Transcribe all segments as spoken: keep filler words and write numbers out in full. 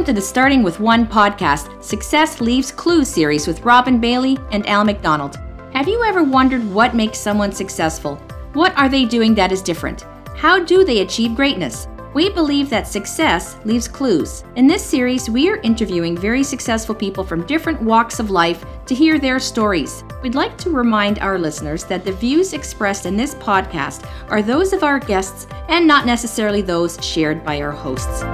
Welcome to the Starting With One podcast, Success Leaves Clues series with Robin Bailey and Al McDonald. Have you ever wondered what makes someone successful? What are they doing that is different? How do they achieve greatness? We believe that success leaves clues. In this series, we are interviewing very successful people from different walks of life to hear their stories. We'd like to remind our listeners that the views expressed in this podcast are those of our guests and not necessarily those shared by our hosts.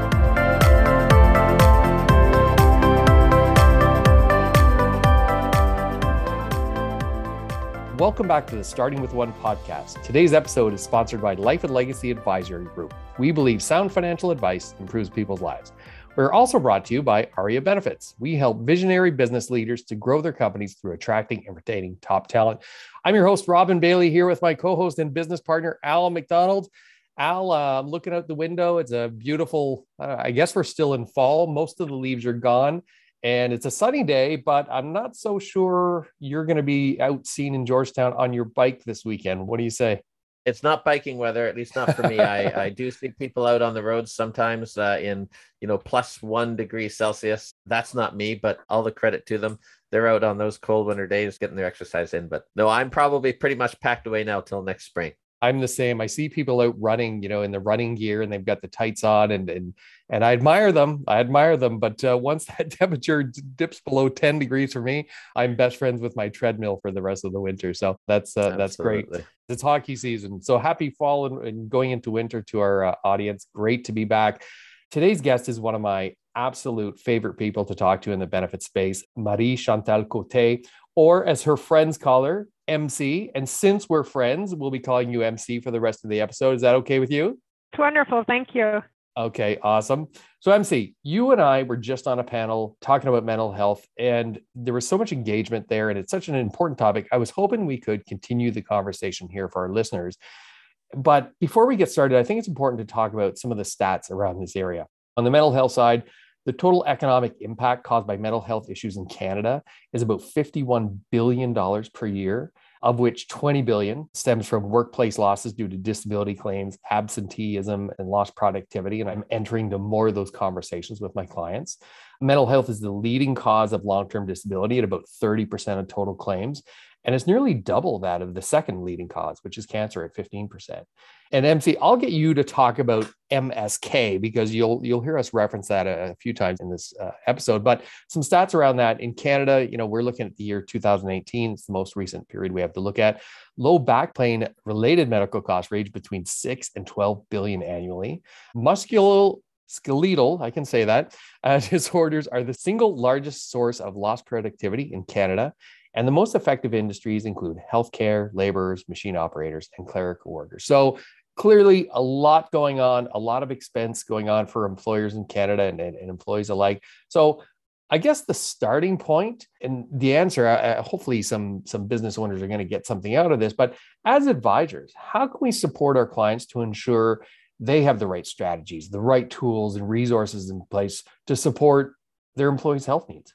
Welcome back to the Starting With One podcast. Today's episode is sponsored by Life and Legacy Advisory Group. We believe sound financial advice improves people's lives. We're also brought to you by Aria Benefits. We help visionary business leaders to grow their companies through attracting and retaining top talent. I'm your host, Robin Bailey, here with my co-host and business partner, Al McDonald. Al, uh, I'm looking out the window. It's a beautiful, uh, I guess we're still in fall. Most of the leaves are gone. And it's a sunny day, but I'm not so sure you're going to be out seen in Georgetown on your bike this weekend. What do you say? It's not biking weather, at least not for me. I, I do see people out on the roads sometimes uh, in, you know, plus one degree Celsius. That's not me, but all the credit to them. They're out on those cold winter days getting their exercise in. But no, I'm probably pretty much packed away now till next spring. I'm the same. I see people out running, you know, in the running gear, and they've got the tights on, and and and I admire them. I admire them. But uh, once that temperature d- dips below ten degrees for me, I'm best friends with my treadmill for the rest of the winter. So that's uh, that's great. It's hockey season. So happy fall and, and going into winter to our uh, audience. Great to be back. Today's guest is one of my absolute favorite people to talk to in the benefit space, Marie Chantal Cote, or as her friends call her, M C. And since we're friends, we'll be calling you M C for the rest of the episode. Is that okay with you? It's wonderful. Thank you. Okay, awesome. So M C, you and I were just on a panel talking about mental health, and there was so much engagement there, and it's such an important topic. I was hoping we could continue the conversation here for our listeners. But before we get started, I think it's important to talk about some of the stats around this area. On the mental health side, the total economic impact caused by mental health issues in Canada is about fifty-one billion dollars per year, of which twenty billion dollars stems from workplace losses due to disability claims, absenteeism, and lost productivity. And I'm entering into more of those conversations with my clients. Mental health is the leading cause of long-term disability at about thirty percent of total claims. And it's nearly double that of the second leading cause, which is cancer at fifteen percent. And M C, I'll get you to talk about M S K because you'll you'll hear us reference that a, a few times in this uh, episode. But some stats around that in Canada, you know, we're looking at the year two thousand eighteen. It's the most recent period we have to look at. Low back pain related medical costs range between six and twelve billion annually. Musculoskeletal Skeletal, I can say that, uh, disorders are the single largest source of lost productivity in Canada. And the most effective industries include healthcare, laborers, machine operators, and clerical workers. So clearly a lot going on, a lot of expense going on for employers in Canada and, and, and employees alike. So I guess the starting point and the answer, uh, hopefully some, some business owners are going to get something out of this, but as advisors, how can we support our clients to ensure they have the right strategies, the right tools and resources in place to support their employees' health needs?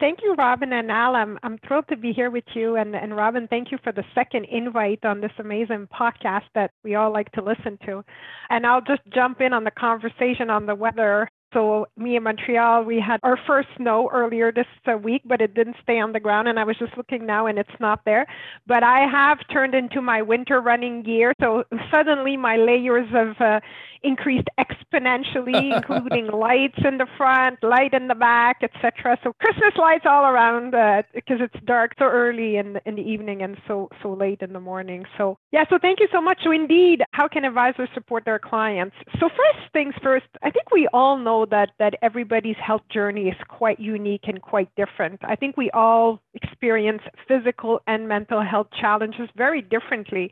Thank you, Robin and Al. I'm, I'm thrilled to be here with you. And, and Robin, thank you for the second invite on this amazing podcast that we all like to listen to. And I'll just jump in on the conversation on the weather. So me in Montreal, we had our first snow earlier this week, but it didn't stay on the ground. And I was just looking now and it's not there. But I have turned into my winter running gear. So suddenly my layers have uh, increased exponentially, including lights in the front, light in the back, et cetera. So Christmas lights all around because uh, it's dark so early in, in the evening and so, so late in the morning. So yeah, so thank you so much. So indeed, how can advisors support their clients? So first things first, I think we all know that that everybody's health journey is quite unique and quite different. I think we all experience physical and mental health challenges very differently.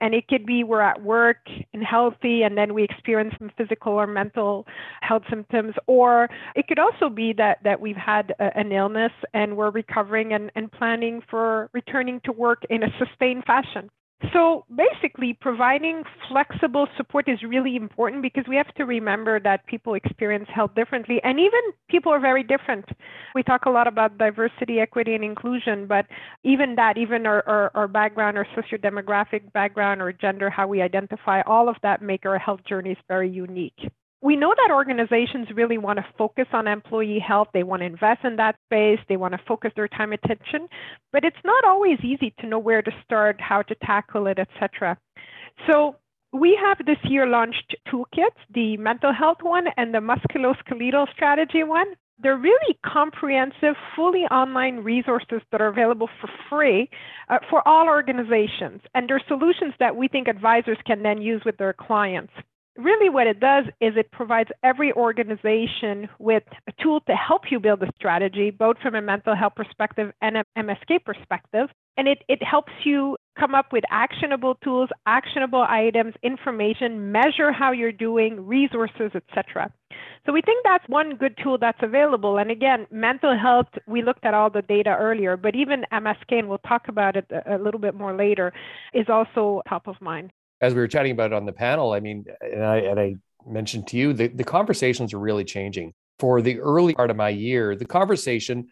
And it could be we're at work and healthy, and then we experience some physical or mental health symptoms. Or it could also be that, that we've had a, an illness and we're recovering and, and planning for returning to work in a sustained fashion. So basically, providing flexible support is really important because we have to remember that people experience health differently, and even people are very different. We talk a lot about diversity, equity, and inclusion, but even that, even our, our, our background, our socio-demographic background, or gender, how we identify, all of that make our health journeys very unique. we know that organizations really want to focus on employee health. They want to invest in that space. They want to focus their time and attention, but it's not always easy to know where to start, how to tackle it, et cetera. So we have this year launched toolkits, the mental health one and the musculoskeletal strategy one. They're really comprehensive, fully online resources that are available for free uh, for all organizations. And they're solutions that we think advisors can then use with their clients. Really what it does is it provides every organization with a tool to help you build a strategy, both from a mental health perspective and an M S K perspective. And it, it helps you come up with actionable tools, actionable items, information, measure how you're doing, resources, et cetera. So we think that's one good tool that's available. And again, mental health, we looked at all the data earlier, but even M S K, and we'll talk about it a little bit more later, is also top of mind. As we were chatting about it on the panel, I mean, and I, and I mentioned to you, the, the conversations are really changing. For the early part of my year, the conversation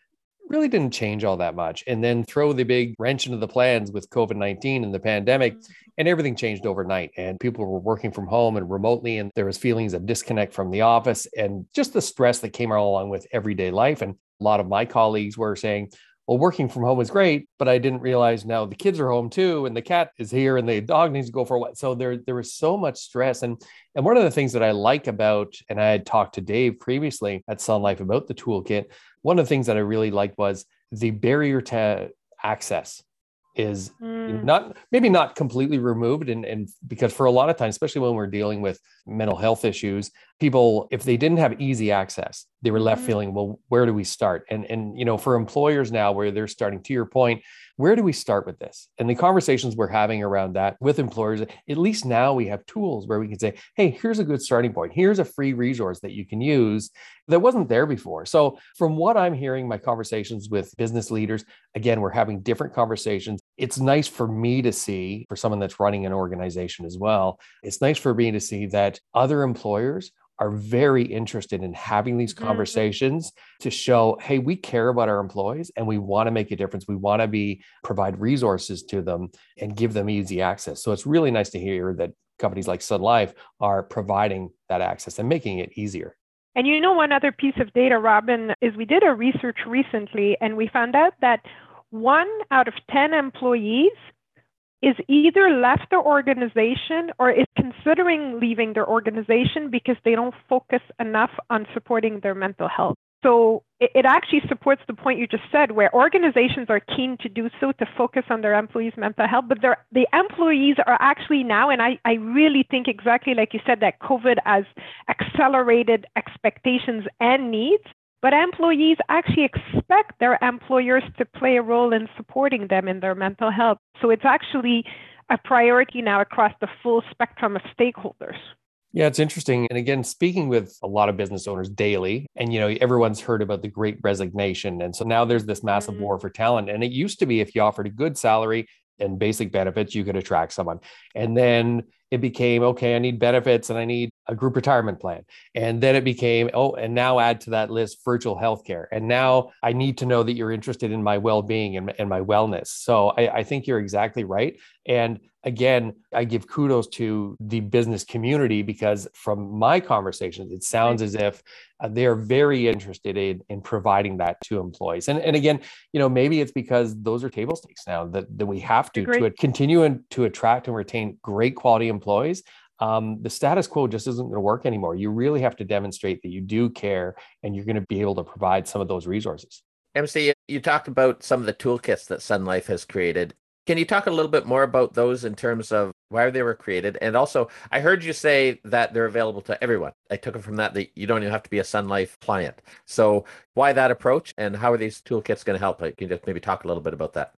really didn't change all that much. And then throw the big wrench into the plans with COVID nineteen and the pandemic, and everything changed overnight. And people were working from home and remotely, and there was feelings of disconnect from the office and just the stress that came along with everyday life. And a lot of my colleagues were saying, well, working from home is great, but I didn't realize now the kids are home too, and the cat is here, and the dog needs to go for a while. So there, there was so much stress. And, and one of the things that I like about, and I had talked to Dave previously at Sun Life about the toolkit, one of the things that I really liked was the barrier to access is mm. not, maybe not completely removed. And, and because for a lot of times, especially when we're dealing with mental health issues, people, if they didn't have easy access, they were left mm. feeling, well, where do we start? And, and, you know, for employers now where they're starting, to your point, where do we start with this? And the conversations we're having around that with employers, at least now we have tools where we can say, hey, here's a good starting point. Here's a free resource that you can use that wasn't there before. So from what I'm hearing, my conversations with business leaders, again, we're having different conversations. It's nice for me to see, for someone that's running an organization as well, it's nice for me to see that other employers are very interested in having these conversations mm-hmm. to show, hey, we care about our employees and we want to make a difference. We want to be provide resources to them and give them easy access. So it's really nice to hear that companies like Sun Life are providing that access and making it easier. And you know, one other piece of data, Robin, is we did a research recently and we found out that one out of ten employees is either left their organization or is considering leaving their organization because they don't focus enough on supporting their mental health. So it actually supports the point you just said, where organizations are keen to do so, to focus on their employees' mental health, but the employees are actually now, and I, I really think exactly like you said, that COVID has accelerated expectations and needs. But employees actually expect their employers to play a role in supporting them in their mental health. So it's actually a priority now across the full spectrum of stakeholders. Yeah, it's interesting. And again, speaking with a lot of business owners daily, and you know, everyone's heard about the Great Resignation. And so now there's this massive mm-hmm. war for talent. And it used to be if you offered a good salary and basic benefits, you could attract someone. And then it became, okay, I need benefits and I need a group retirement plan. And then it became, oh, and now add to that list virtual healthcare. And now I need to know that you're interested in my well-being and, and my wellness. So I, I think you're exactly right. And again, I give kudos to the business community because from my conversations, it sounds as if they're very interested in, in providing that to employees. And, and again, you know, maybe it's because those are table stakes now that, that we have to, to continue and to attract and retain great quality employees. Um, the status quo just isn't going to work anymore. You really have to demonstrate that you do care and you're going to be able to provide some of those resources. M C, you talked about some of the toolkits that Sun Life has created. Can you talk a little bit more about those in terms of why they were created? And also, I heard you say that they're available to everyone. I took it from that that you don't even have to be a Sun Life client. So why that approach and how are these toolkits going to help? Can you just maybe talk a little bit about that?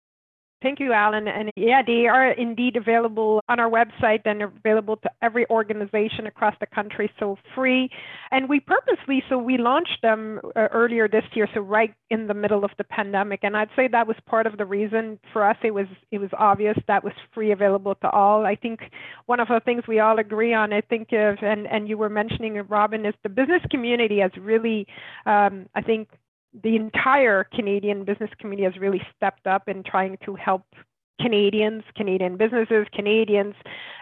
Thank you, Alan. And yeah, they are indeed available on our website and available to every organization across the country, so free. And we purposely, so we launched them uh, earlier this year, so right in the middle of the pandemic. And I'd say that was part of the reason for us. It was it was obvious that was free, available to all. I think one of the things we all agree on, I think, if, and, and you were mentioning, Robin, is the business community has really, um, I think, the entire Canadian business community has really stepped up in trying to help Canadians, Canadian businesses, Canadians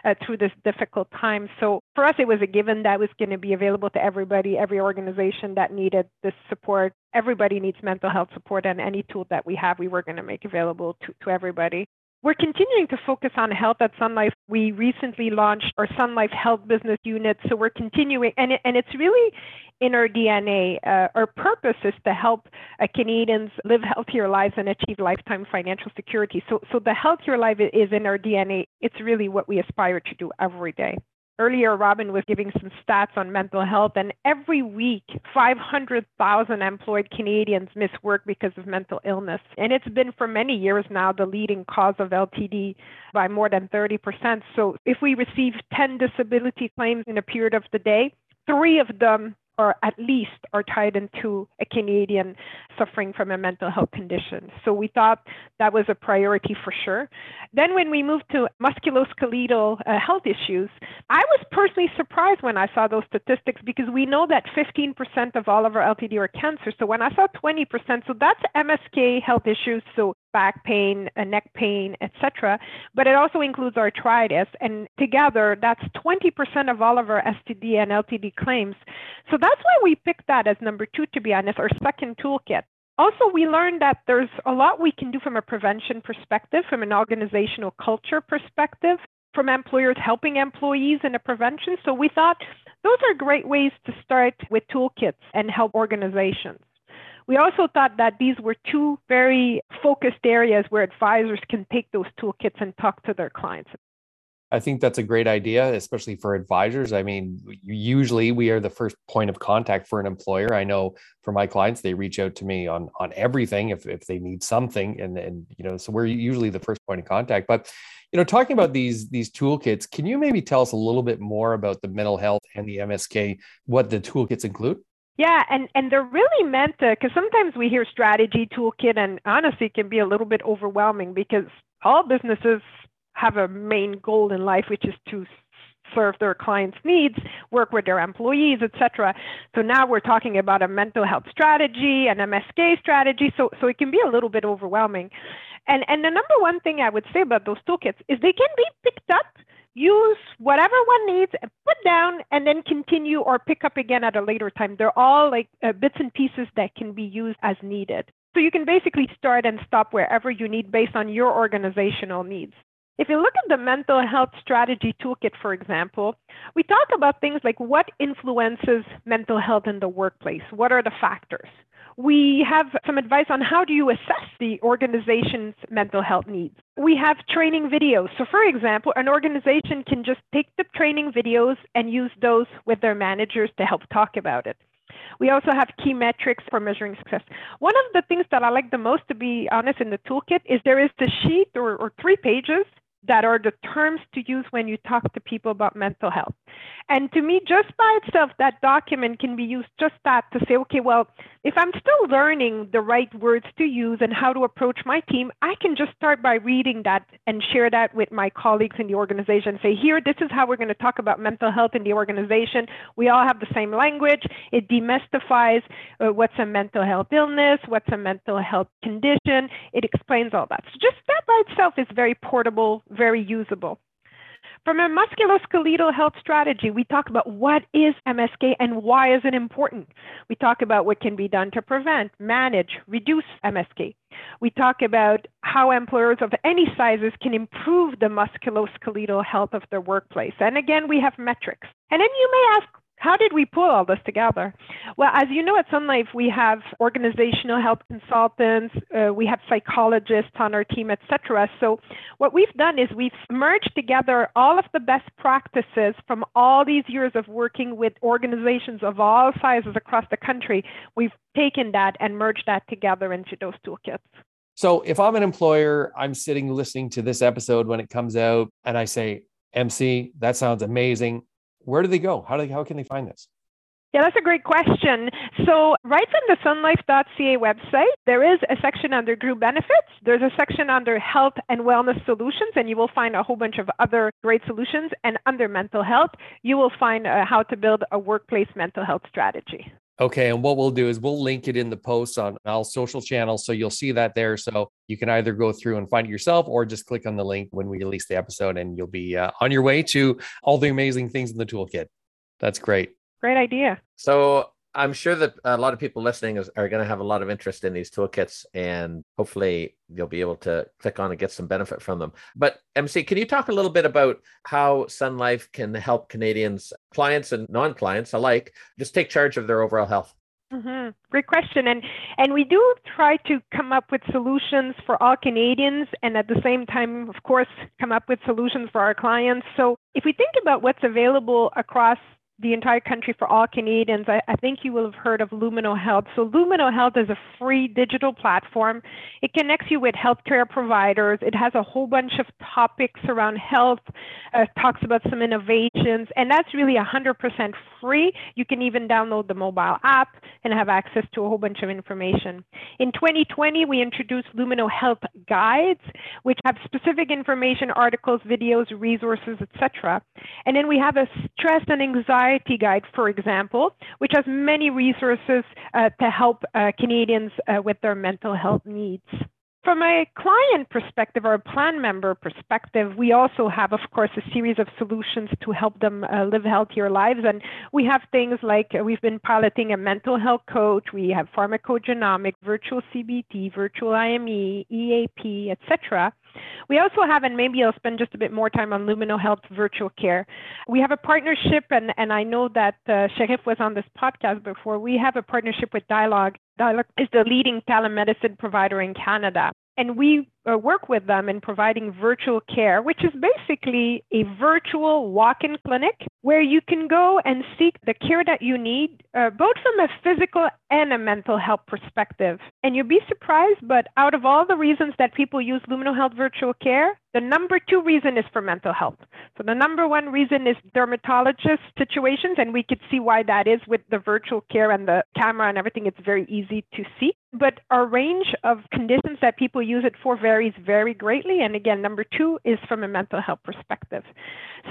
uh, through this difficult time. So for us, it was a given that was going to be available to everybody, every organization that needed this support. Everybody needs mental health support, and any tool that we have, we were going to make available to, to everybody. We're continuing to focus on health at Sun Life. We recently launched our Sun Life Health Business Unit. So we're continuing, and, it, and it's really in our D N A. Uh, our purpose is to help uh, Canadians live healthier lives and achieve lifetime financial security. So, so the healthier life is in our D N A. It's really what we aspire to do every day. Earlier, Robin was giving some stats on mental health, and every week, five hundred thousand employed Canadians miss work because of mental illness. And it's been for many years now the leading cause of L T D by more than thirty percent. So if we receive ten disability claims in a period of the day, three of them or at least are tied into a Canadian suffering from a mental health condition. So we thought that was a priority for sure. Then when we moved to musculoskeletal uh, health issues, I was personally surprised when I saw those statistics, because we know that fifteen percent of all of our L T D are cancer. So when I saw twenty percent, so that's M S K health issues, so back pain, neck pain, et cetera. But it also includes arthritis. And together, that's twenty percent of all of our S T D and L T D claims. So that's why we picked that as number two, to be honest, our second toolkit. Also, we learned that there's a lot we can do from a prevention perspective, from an organizational culture perspective, from employers helping employees in a prevention. So we thought those are great ways to start with toolkits and help organizations. We also thought that these were two very focused areas where advisors can take those toolkits and talk to their clients. I think that's a great idea, especially for advisors. I mean, usually we are the first point of contact for an employer. I know for my clients, they reach out to me on, on everything if, if they need something. And, and, you know, so we're usually the first point of contact. But, you know, talking about these, these toolkits, can you maybe tell us a little bit more about the mental health and the M S K, what the toolkits include? Yeah, and, and they're really meant to, because sometimes we hear strategy toolkit, and honestly, it can be a little bit overwhelming because all businesses have a main goal in life, which is to serve their clients' needs, work with their employees, et cetera. So now we're talking about a mental health strategy, an M S K strategy, so, so it can be a little bit overwhelming. And, and the number one thing I would say about those toolkits is they can be picked up, use whatever one needs, put down, and then continue or pick up again at a later time. They're all like uh, bits and pieces that can be used as needed. So you can basically start and stop wherever you need based on your organizational needs. If you look at the mental health strategy toolkit, for example, we talk about things like what influences mental health in the workplace? What are the factors? We have some advice on how do you assess the organization's mental health needs. We have training videos. So for example, an organization can just take the training videos and use those with their managers to help talk about it. We also have key metrics for measuring success. One of the things that I like the most, to be honest, in the toolkit is there is the sheet or, or three pages that are the terms to use when you talk to people about mental health. And to me, just by itself, that document can be used just that to say, okay, well, if I'm still learning the right words to use and how to approach my team, I can just start by reading that and share that with my colleagues in the organization. Say, here, this is how we're going to talk about mental health in the organization. We all have the same language. It demystifies uh, what's a mental health illness, what's a mental health condition. It explains all that. So just that by itself is very portable, very usable. From a musculoskeletal health strategy, we talk about what is M S K and why is it important. We talk about what can be done to prevent, manage, reduce M S K. We talk about how employers of any sizes can improve the musculoskeletal health of their workplace. And again, we have metrics. And then you may ask, how did we pull all this together? Well, as you know, at Sun Life, we have organizational health consultants, uh, we have psychologists on our team, et cetera. So what we've done is we've merged together all of the best practices from all these years of working with organizations of all sizes across the country. We've taken that and merged that together into those toolkits. So if I'm an employer, I'm sitting listening to this episode when it comes out and I say, M C, that sounds amazing. Where do they go? How do they, how can they find this? Yeah, that's a great question. So right from the sunlife dot c a website, there is a section under group benefits. There's a section under health and wellness solutions, and you will find a whole bunch of other great solutions. And under mental health, you will find uh, how to build a workplace mental health strategy. Okay. And what we'll do is we'll link it in the posts on all social channels. So you'll see that there. So you can either go through and find it yourself or just click on the link when we release the episode and you'll be uh, on your way to all the amazing things in the toolkit. That's great. Great idea. So I'm sure that a lot of people listening is, are going to have a lot of interest in these toolkits, and hopefully you'll be able to click on and get some benefit from them. But M C, can you talk a little bit about how Sun Life can help Canadians, clients and non-clients alike, just take charge of their overall health? Mm-hmm. Great question. And and we do try to come up with solutions for all Canadians, and at the same time, of course, come up with solutions for our clients. So if we think about what's available across the entire country for all Canadians, I, I think you will have heard of Lumino Health. So Lumino Health is a free digital platform. It connects you with healthcare providers. It has a whole bunch of topics around health, uh, talks about some innovations, and that's really one hundred percent free. You can even download the mobile app and have access to a whole bunch of information. In twenty twenty, we introduced Lumino Health Guides, which have specific information, articles, videos, resources, et cetera. And then we have a stress and anxiety guide, for example, which has many resources uh, to help uh, Canadians uh, with their mental health needs. From a client perspective or a plan member perspective, we also have, of course, a series of solutions to help them uh, live healthier lives. And we have things like uh, we've been piloting a mental health coach. We have pharmacogenomic, virtual C B T, virtual I M E, E A P, et cetera. We also have, and maybe I'll spend just a bit more time on Lumino Health Virtual Care. We have a partnership, and, and I know that uh, Sherif was on this podcast before. We have a partnership with Dialogue. Dialogue is the leading telemedicine provider in Canada. And we uh, work with them in providing virtual care, which is basically a virtual walk-in clinic where you can go and seek the care that you need, uh, both from a physical and a mental health perspective. And you'll be surprised, but out of all the reasons that people use Lumino Health Virtual Care, the number two reason is for mental health. So the number one reason is dermatologist situations, and we could see why that is with the virtual care and the camera and everything. It's very easy to see. But our range of conditions that people use it for varies very greatly. And again, number two is from a mental health perspective.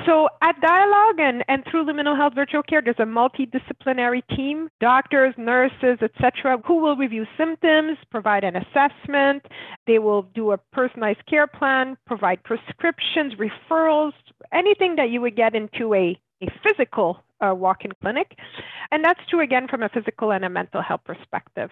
So at Dialogue and, and through Lumino Health Virtual Care, there's a multidisciplinary team, doctors, nurses, et cetera, who will review symptoms, provide an assessment. They will do a personalized care plan, provide prescriptions, referrals, anything that you would get into a, a physical Uh, walk-in clinic. And that's true, again, from a physical and a mental health perspective.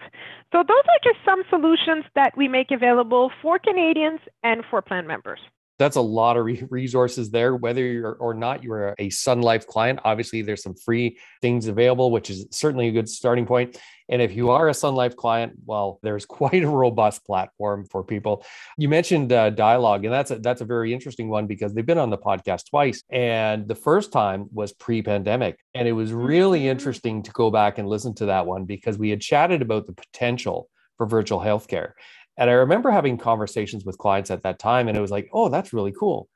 So those are just some solutions that we make available for Canadians and for plan members. That's a lot of re- resources there, whether you're or not you're a Sun Life client. Obviously, there's some free things available, which is certainly a good starting point. And if you are a Sun Life client, well, there's quite a robust platform for people. You mentioned uh, Dialogue, and that's a, that's a very interesting one because they've been on the podcast twice. And the first time was pre-pandemic. And it was really interesting to go back and listen to that one because we had chatted about the potential for virtual healthcare. And I remember having conversations with clients at that time, and it was like, oh, that's really cool,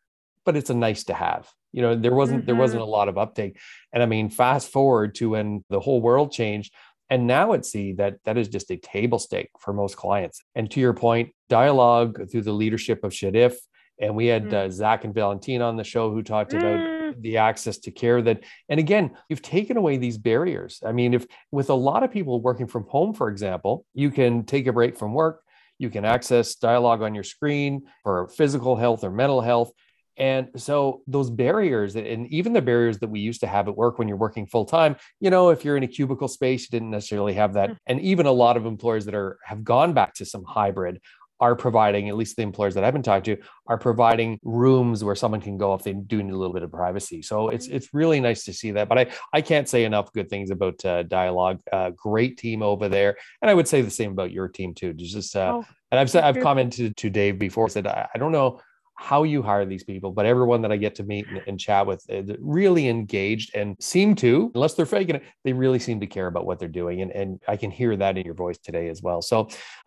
but it's a nice to have. You know, there wasn't mm-hmm. there wasn't a lot of uptake. And I mean, fast forward to when the whole world changed. And now it's see that that is just a table stake for most clients. And to your point, Dialogue through the leadership of Sherif, and we had mm. uh, Zach and Valentine on the show who talked mm. about the access to care that, and again, you've taken away these barriers. I mean, if with a lot of people working from home, for example, you can take a break from work, you can access Dialogue on your screen for physical health or mental health. And so those barriers, and even the barriers that we used to have at work when you're working full time, you know, if you're in a cubicle space, you didn't necessarily have that. And even a lot of employers that are have gone back to some hybrid are providing, at least the employers that I've been talking to, are providing rooms where someone can go if they do need a little bit of privacy. So it's it's really nice to see that. But I, I can't say enough good things about uh, Dialogue. Uh, great team over there. And I would say the same about your team too. Just uh, oh, And I've said, I've commented to Dave before, said, I, I don't know how you hire these people, but everyone that I get to meet and, and chat with uh, really engaged and seem to, unless they're faking it, they really seem to care about what they're doing. And, and I can hear that in your voice today as well. So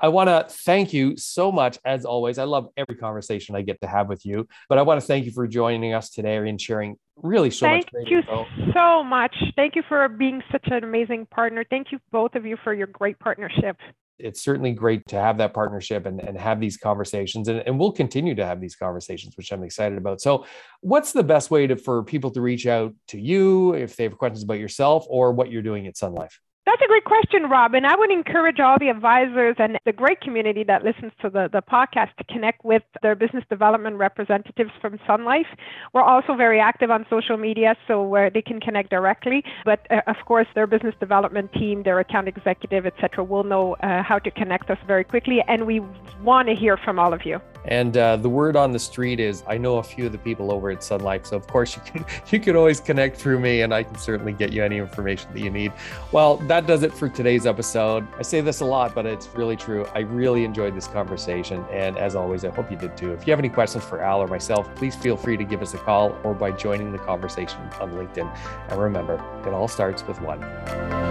I want to thank you so much. As always, I love every conversation I get to have with you, but I want to thank you for joining us today and sharing really so thank much. Thank you info. so much. Thank you for being such an amazing partner. Thank you, both of you, for your great partnership. It's certainly great to have that partnership and, and have these conversations. And, and we'll continue to have these conversations, which I'm excited about. So what's the best way to, for people to reach out to you if they have questions about yourself or what you're doing at Sun Life? That's a great question, Robin. I would encourage all the advisors and the great community that listens to the, the podcast to connect with their business development representatives from Sun Life. We're also very active on social media, so where they can connect directly. But uh, of course, their business development team, their account executive, et cetera, will know uh, how to connect us very quickly. And we want to hear from all of you. And uh, the word on the street is I know a few of the people over at Sun Life. So of course, you can, you can always connect through me and I can certainly get you any information that you need. Well, that That does it for today's episode. I say this a lot, but it's really true. I really enjoyed this conversation. And as always, I hope you did too. If you have any questions for Al or myself, please feel free to give us a call or by joining the conversation on LinkedIn. And remember, it all starts with one.